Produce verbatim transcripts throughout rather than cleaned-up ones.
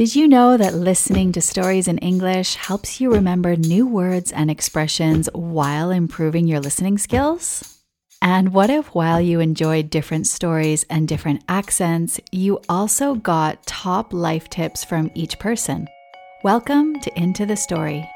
Did you know that listening to stories in English helps you remember new words and expressions while improving your listening skills? And what if while you enjoyed different stories and different accents, you also got top life tips from each person? Welcome to Into the Story.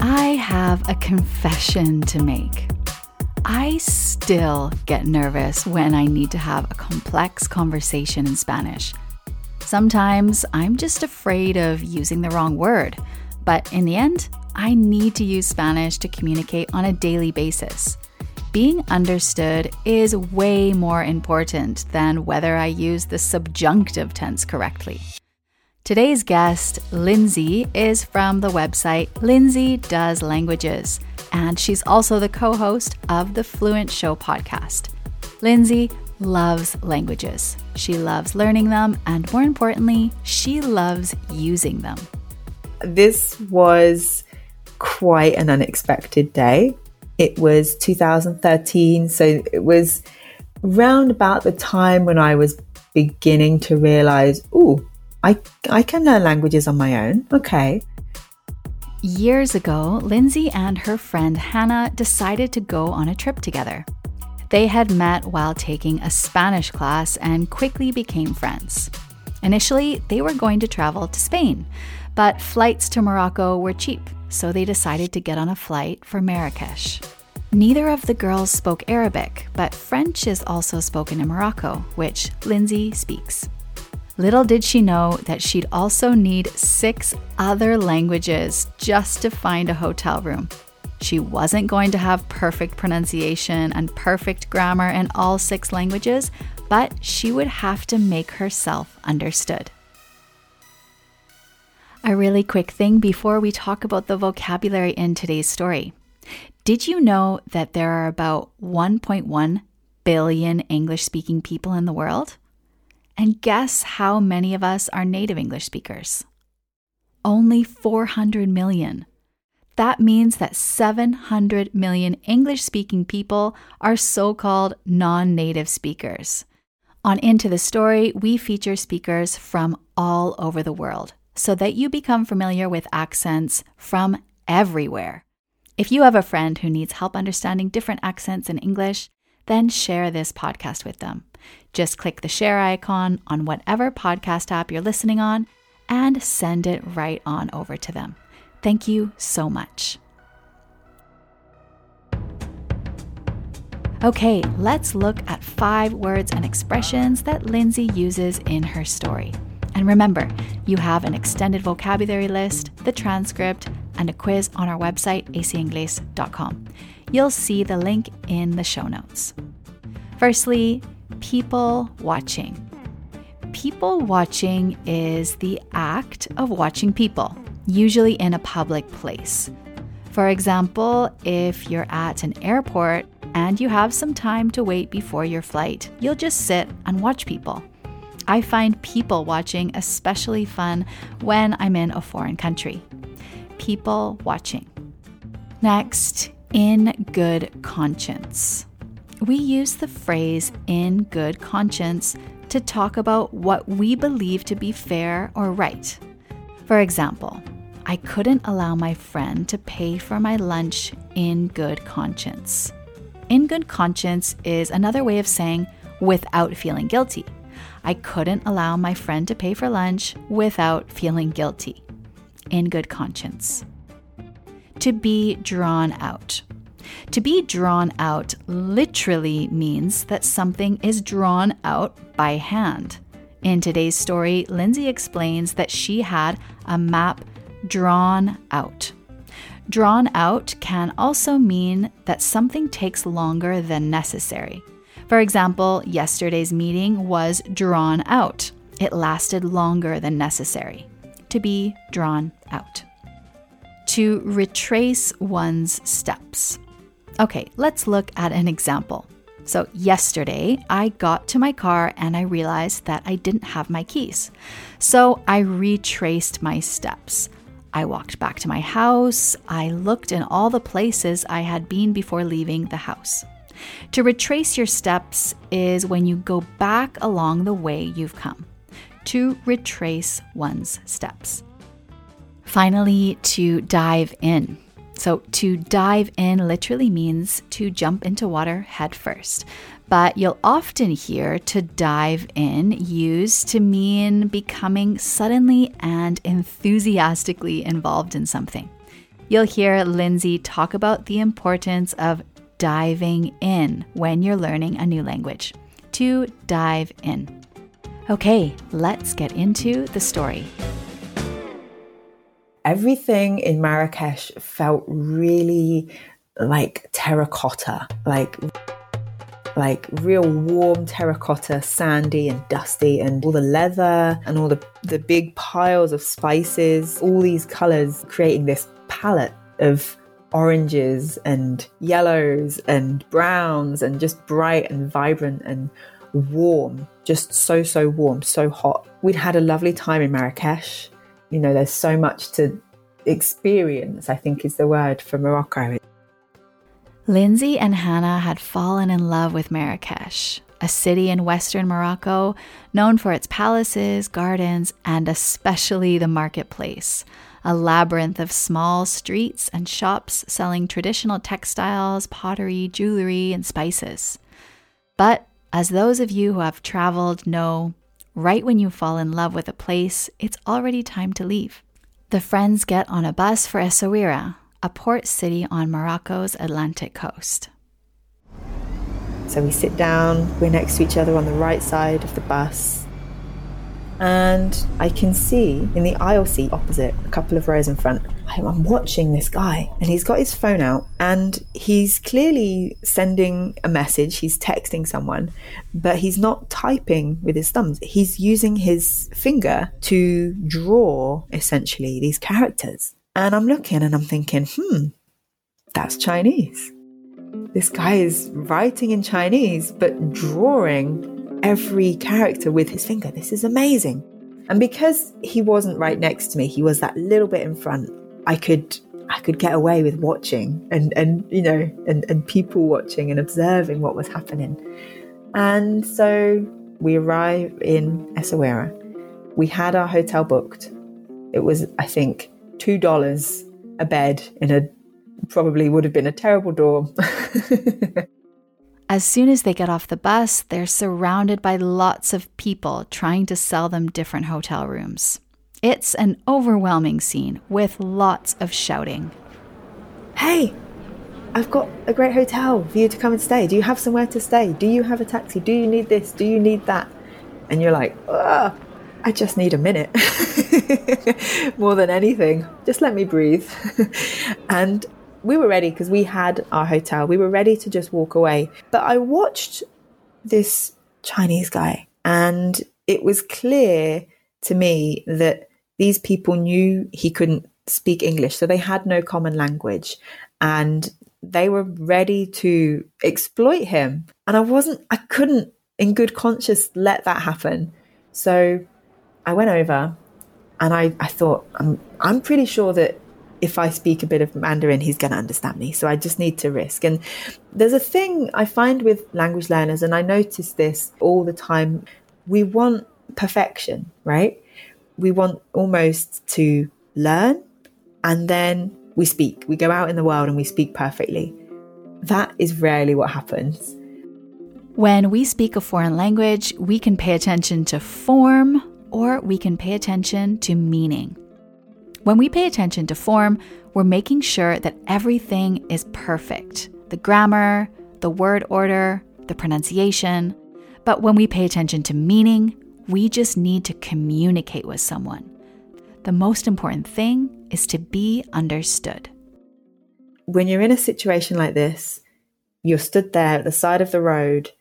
I have a confession to make. I still get nervous when I need to have a complex conversation in Spanish. Sometimes I'm just afraid of using the wrong word, but in the end, I need to use Spanish to communicate on a daily basis. Being understood is way more important than whether I use the subjunctive tense correctly. Today's guest, Lindsay, is from the website Lindsay Does Languages, and she's also the co-host of the Fluent Show podcast. Lindsay loves languages. She loves learning them, and more importantly, she loves using them. This was quite an unexpected day. It was two thousand thirteen, so it was round about the time when I was beginning to realize, ooh, I, I can learn languages on my own. Okay. Years ago, Lindsay and her friend Hannah decided to go on a trip together. They had met while taking a Spanish class and quickly became friends. Initially, they were going to travel to Spain, but flights to Morocco were cheap, so they decided to get on a flight for Marrakesh. Neither of the girls spoke Arabic, but French is also spoken in Morocco, which Lindsay speaks. Little did she know that she'd also need six other languages just to find a hotel room. She wasn't going to have perfect pronunciation and perfect grammar in all six languages, but she would have to make herself understood. A really quick thing before we talk about the vocabulary in today's story. Did you know that there are about one point one billion English-speaking people in the world? And guess how many of us are native English speakers? Only four hundred million. That means that seven hundred million English-speaking people are so-called non-native speakers. On Into the Story, we feature speakers from all over the world, so that you become familiar with accents from everywhere. If you have a friend who needs help understanding different accents in English, then share this podcast with them. Just click the share icon on whatever podcast app you're listening on and send it right on over to them. Thank you so much. Okay, let's look at five words and expressions that Lindsay uses in her story. And remember, you have an extended vocabulary list, the transcript, and a quiz on our website, acingles dot com. You'll see the link in the show notes. Firstly, people watching. People watching is the act of watching people, usually in a public place. For example, if you're at an airport and you have some time to wait before your flight, you'll just sit and watch people. I find people watching especially fun when I'm in a foreign country. People watching. Next, in good conscience. We use the phrase in good conscience to talk about what we believe to be fair or right. For example, I couldn't allow my friend to pay for my lunch in good conscience. In good conscience is another way of saying without feeling guilty. I couldn't allow my friend to pay for lunch without feeling guilty. In good conscience. To be drawn out. To be drawn out literally means that something is drawn out by hand. In today's story, Lindsay explains that she had a map drawn out. Drawn out can also mean that something takes longer than necessary. For example, yesterday's meeting was drawn out. It lasted longer than necessary. To be drawn out. To retrace one's steps. Okay, let's look at an example. So yesterday, I got to my car and I realized that I didn't have my keys. So I retraced my steps. I walked back to my house. I looked in all the places I had been before leaving the house. To retrace your steps is when you go back along the way you've come. To retrace one's steps. Finally, to dive in. So to dive in literally means to jump into water head first. But you'll often hear to dive in used to mean becoming suddenly and enthusiastically involved in something. You'll hear Lindsay talk about the importance of diving in when you're learning a new language. To dive in. Okay, let's get into the story. Everything in Marrakesh felt really like terracotta, like like real warm terracotta, sandy and dusty, and all the leather and all the, the big piles of spices, all these colours creating this palette of oranges and yellows and browns, and just bright and vibrant and warm, just so, so warm, so hot. We'd had a lovely time in Marrakesh. You know, there's so much to experience, I think is the word for Morocco. Lindsay and Hannah had fallen in love with Marrakesh, a city in western Morocco known for its palaces, gardens, and especially the marketplace, a labyrinth of small streets and shops selling traditional textiles, pottery, jewelry, and spices. But as those of you who have traveled know, right when you fall in love with a place, it's already time to leave. The friends get on a bus for Essaouira, a port city on Morocco's Atlantic coast. So we sit down, we're next to each other on the right side of the bus, and I can see in the aisle seat opposite, a couple of rows in front, I'm watching this guy, and he's got his phone out, and he's clearly sending a message, he's texting someone, but he's not typing with his thumbs, he's using his finger to draw, essentially, these characters. And I'm looking and I'm thinking, hmm, that's Chinese. This guy is writing in Chinese, but drawing every character with his finger. This is amazing. And because he wasn't right next to me, he was that little bit in front, I could I could get away with watching and, and you know, and, and people watching and observing what was happening. And so we arrive in Essaouira. We had our hotel booked. It was, I think, two dollars a bed in a probably would have been a terrible dorm. As soon as they get off the bus, they're surrounded by lots of people trying to sell them different hotel rooms. It's an overwhelming scene with lots of shouting. Hey, I've got a great hotel for you to come and stay. Do you have somewhere to stay? Do you have a taxi? Do you need this? Do you need that? And you're like, ugh. I just need a minute more than anything. Just let me breathe. And we were ready because we had our hotel. We were ready to just walk away. But I watched this Chinese guy, and it was clear to me that these people knew he couldn't speak English. So they had no common language, and they were ready to exploit him. And I wasn't, I couldn't in good conscience let that happen. So I went over and I, I thought, I'm, I'm pretty sure that if I speak a bit of Mandarin, he's going to understand me. So I just need to risk. And there's a thing I find with language learners, and I notice this all the time. We want perfection, right? We want almost to learn, and then we speak. We go out in the world and we speak perfectly. That is rarely what happens. When we speak a foreign language, we can pay attention to form, or we can pay attention to meaning. When we pay attention to form, we're making sure that everything is perfect. The grammar, the word order, the pronunciation. But when we pay attention to meaning, we just need to communicate with someone. The most important thing is to be understood. When you're in a situation like this, you're stood there at the side of the road.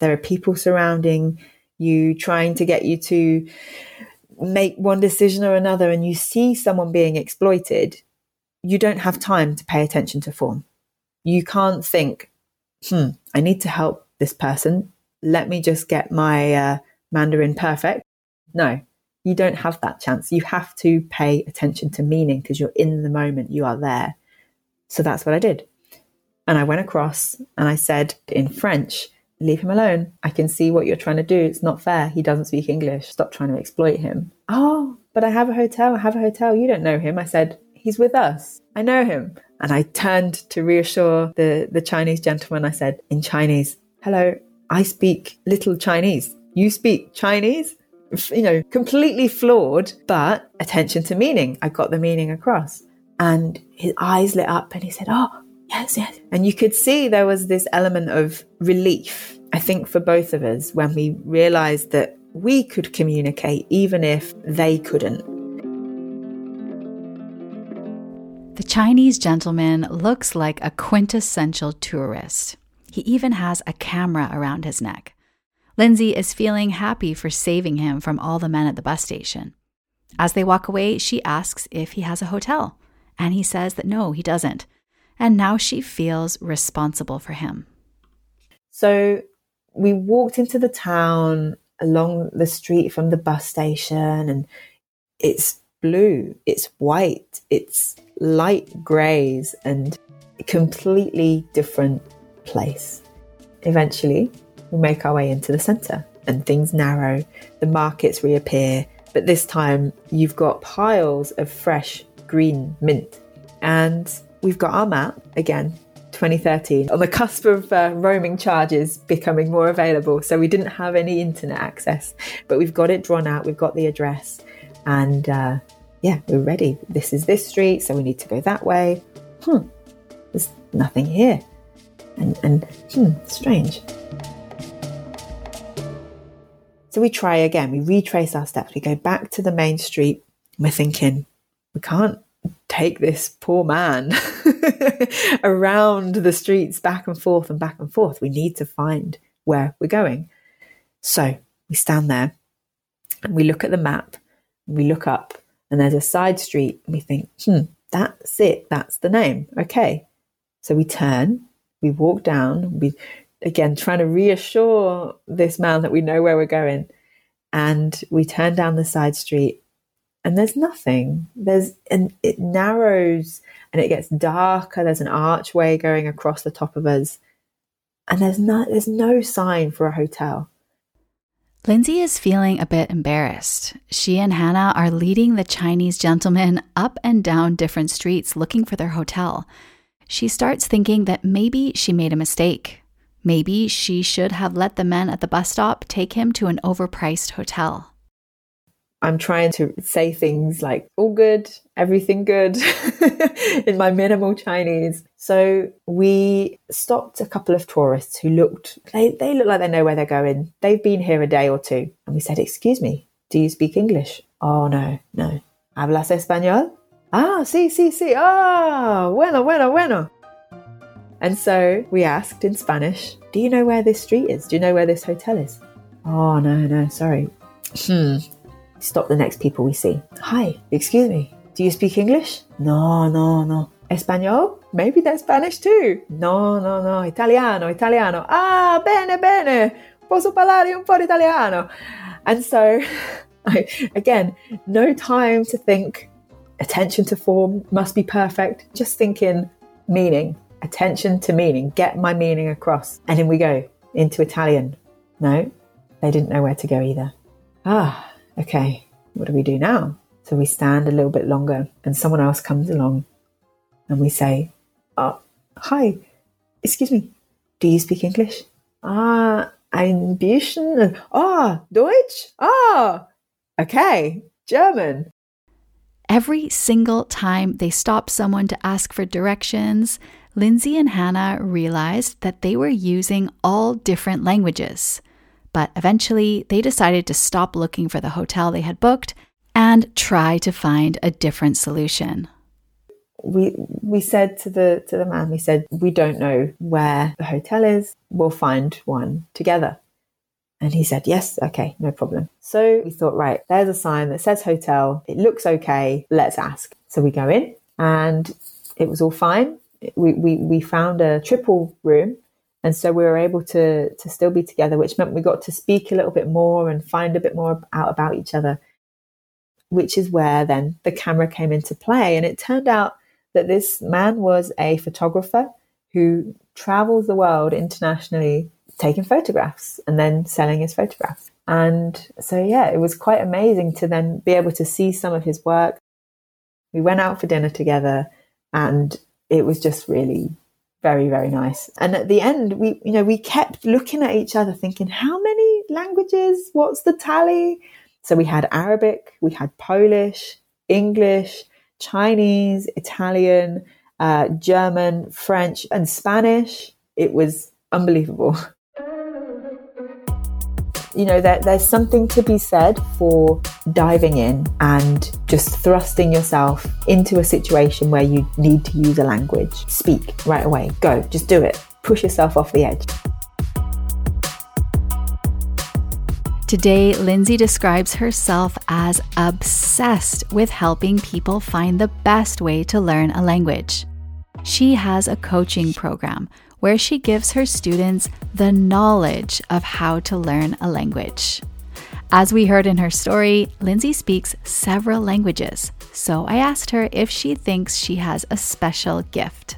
There are people surrounding you, trying to get you to make one decision or another, and you see someone being exploited, you don't have time to pay attention to form. You can't think, hmm, I need to help this person. Let me just get my uh, Mandarin perfect. No, you don't have that chance. You have to pay attention to meaning because you're in the moment, you are there. So that's what I did. And I went across and I said in French, leave him alone. I can see what you're trying to do. It's not fair. He doesn't speak English. Stop trying to exploit him. Oh, but I have a hotel. I have a hotel. You don't know him. I said, he's with us. I know him. And I turned to reassure the, the Chinese gentleman. I said in Chinese, hello, I speak little Chinese. You speak Chinese? You know, completely flawed, but attention to meaning. I got the meaning across. And his eyes lit up and he said, oh, yes, yes. And you could see there was this element of relief, I think, for both of us when we realized that we could communicate even if they couldn't. The Chinese gentleman looks like a quintessential tourist. He even has a camera around his neck. Lindsay is feeling happy for saving him from all the men at the bus station. As they walk away, she asks if he has a hotel, and he says that no, he doesn't. And now she feels responsible for him. So we walked into the town along the street from the bus station, and it's blue, it's white, it's light greys, and a completely different place. Eventually, we make our way into the centre and things narrow, the markets reappear, but this time you've got piles of fresh green mint. And we've got our map, again, twenty thirteen, on the cusp of uh, roaming charges becoming more available. So we didn't have any internet access, but we've got it drawn out. We've got the address and uh, yeah, we're ready. This is this street, so we need to go that way. Hmm, there's nothing here. And, and hmm, strange. So we try again. We retrace our steps. We go back to the main street. We're thinking, we can't take this poor man around the streets back and forth and back and forth. We need to find where we're going. So we stand there and we look at the map and we look up and there's a side street and we think, hmm, that's it. That's the name. Okay. So we turn, we walk down, we again trying to reassure this man that we know where we're going. And we turn down the side street. And there's nothing. There's and it narrows and it gets darker. There's an archway going across the top of us. And there's not there's no sign for a hotel. Lindsay is feeling a bit embarrassed. She and Hannah are leading the Chinese gentleman up and down different streets looking for their hotel. She starts thinking that maybe she made a mistake. Maybe she should have let the men at the bus stop take him to an overpriced hotel. I'm trying to say things like, all good, everything good, in my minimal Chinese. So we stopped a couple of tourists who looked, they, they look like they know where they're going. They've been here a day or two. And we said, excuse me, do you speak English? Oh, no, no. ¿Hablas español? Ah, sí, sí, sí. Ah, bueno, bueno, bueno. And so we asked in Spanish, do you know where this street is? Do you know where this hotel is? Oh, no, no, sorry. Hmm. Stop the next people we see. Hi, excuse me. Do you speak English? No, no, no. Español? Maybe they're Spanish too. No, no, no. Italiano, Italiano. Ah, bene, bene. Posso parlare un po' di Italiano. And so, I, again, no time to think. Attention to form must be perfect. Just thinking meaning. Attention to meaning. Get my meaning across. And in we go into Italian. No, they didn't know where to go either. Ah. Okay, what do we do now? So we stand a little bit longer and someone else comes along and we say, oh, hi, excuse me, do you speak English? Ah, ein bisschen. Ah, Deutsch? Ah, okay, German. Every single time they stop someone to ask for directions, Lindsay and Hannah realized that they were using all different languages. But eventually, they decided to stop looking for the hotel they had booked and try to find a different solution. We we said to the to the man, we said, we don't know where the hotel is. We'll find one together. And he said, yes, okay, no problem. So we thought, right, there's a sign that says hotel. It looks okay. Let's ask. So we go in and it was all fine. We we, we found a triple room. And so we were able to to still be together, which meant we got to speak a little bit more and find a bit more out about each other, which is where then the camera came into play. And it turned out that this man was a photographer who travels the world internationally taking photographs and then selling his photographs. And so, yeah, it was quite amazing to then be able to see some of his work. We went out for dinner together and it was just really very, very nice. And at the end, we, you know, we kept looking at each other thinking, how many languages? What's the tally? So we had Arabic, we had Polish, English, Chinese, Italian, uh, German, French, and Spanish. It was unbelievable. You know, there, there's something to be said for diving in and just thrusting yourself into a situation where you need to use a language. Speak right away. Go. Just do it. Push yourself off the edge. Today, Lindsay describes herself as obsessed with helping people find the best way to learn a language. She has a coaching program where she gives her students the knowledge of how to learn a language. As we heard in her story, Lindsay speaks several languages, so I asked her if she thinks she has a special gift.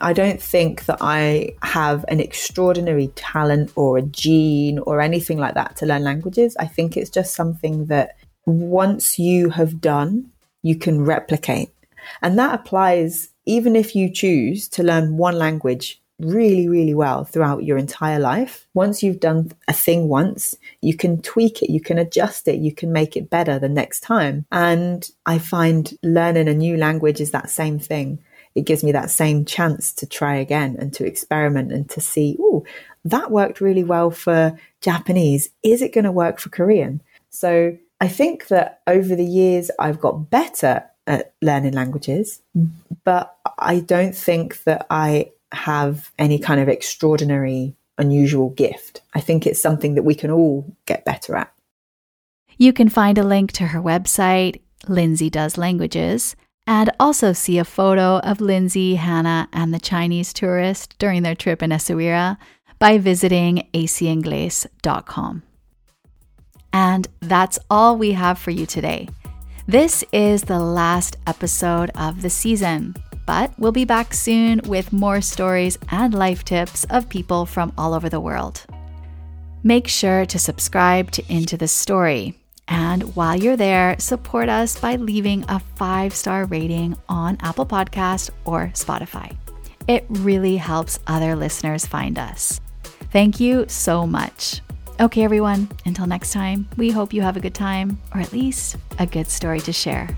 I don't think that I have an extraordinary talent or a gene or anything like that to learn languages. I think it's just something that once you have done, you can replicate. And that applies even if you choose to learn one language really, really well throughout your entire life. Once you've done a thing once, you can tweak it, you can adjust it, you can make it better the next time. And I find learning a new language is that same thing. It gives me that same chance to try again and to experiment and to see, oh, that worked really well for Japanese. Is it going to work for Korean? So I think that over the years, I've got better at learning languages, but I don't think that I have any kind of extraordinary, unusual gift. I think it's something that we can all get better at. You can find a link to her website, Lindsay Does Languages, and also see a photo of Lindsay, Hannah, and the Chinese tourist during their trip in Essaouira by visiting a c ingles dot com. And that's all we have for you today. This is the last episode of the season, but we'll be back soon with more stories and life tips of people from all over the world. Make sure to subscribe to Into the Story. And while you're there, support us by leaving a five-star rating on Apple Podcasts or Spotify. It really helps other listeners find us. Thank you so much. Okay, everyone, until next time, we hope you have a good time, or at least a good story to share.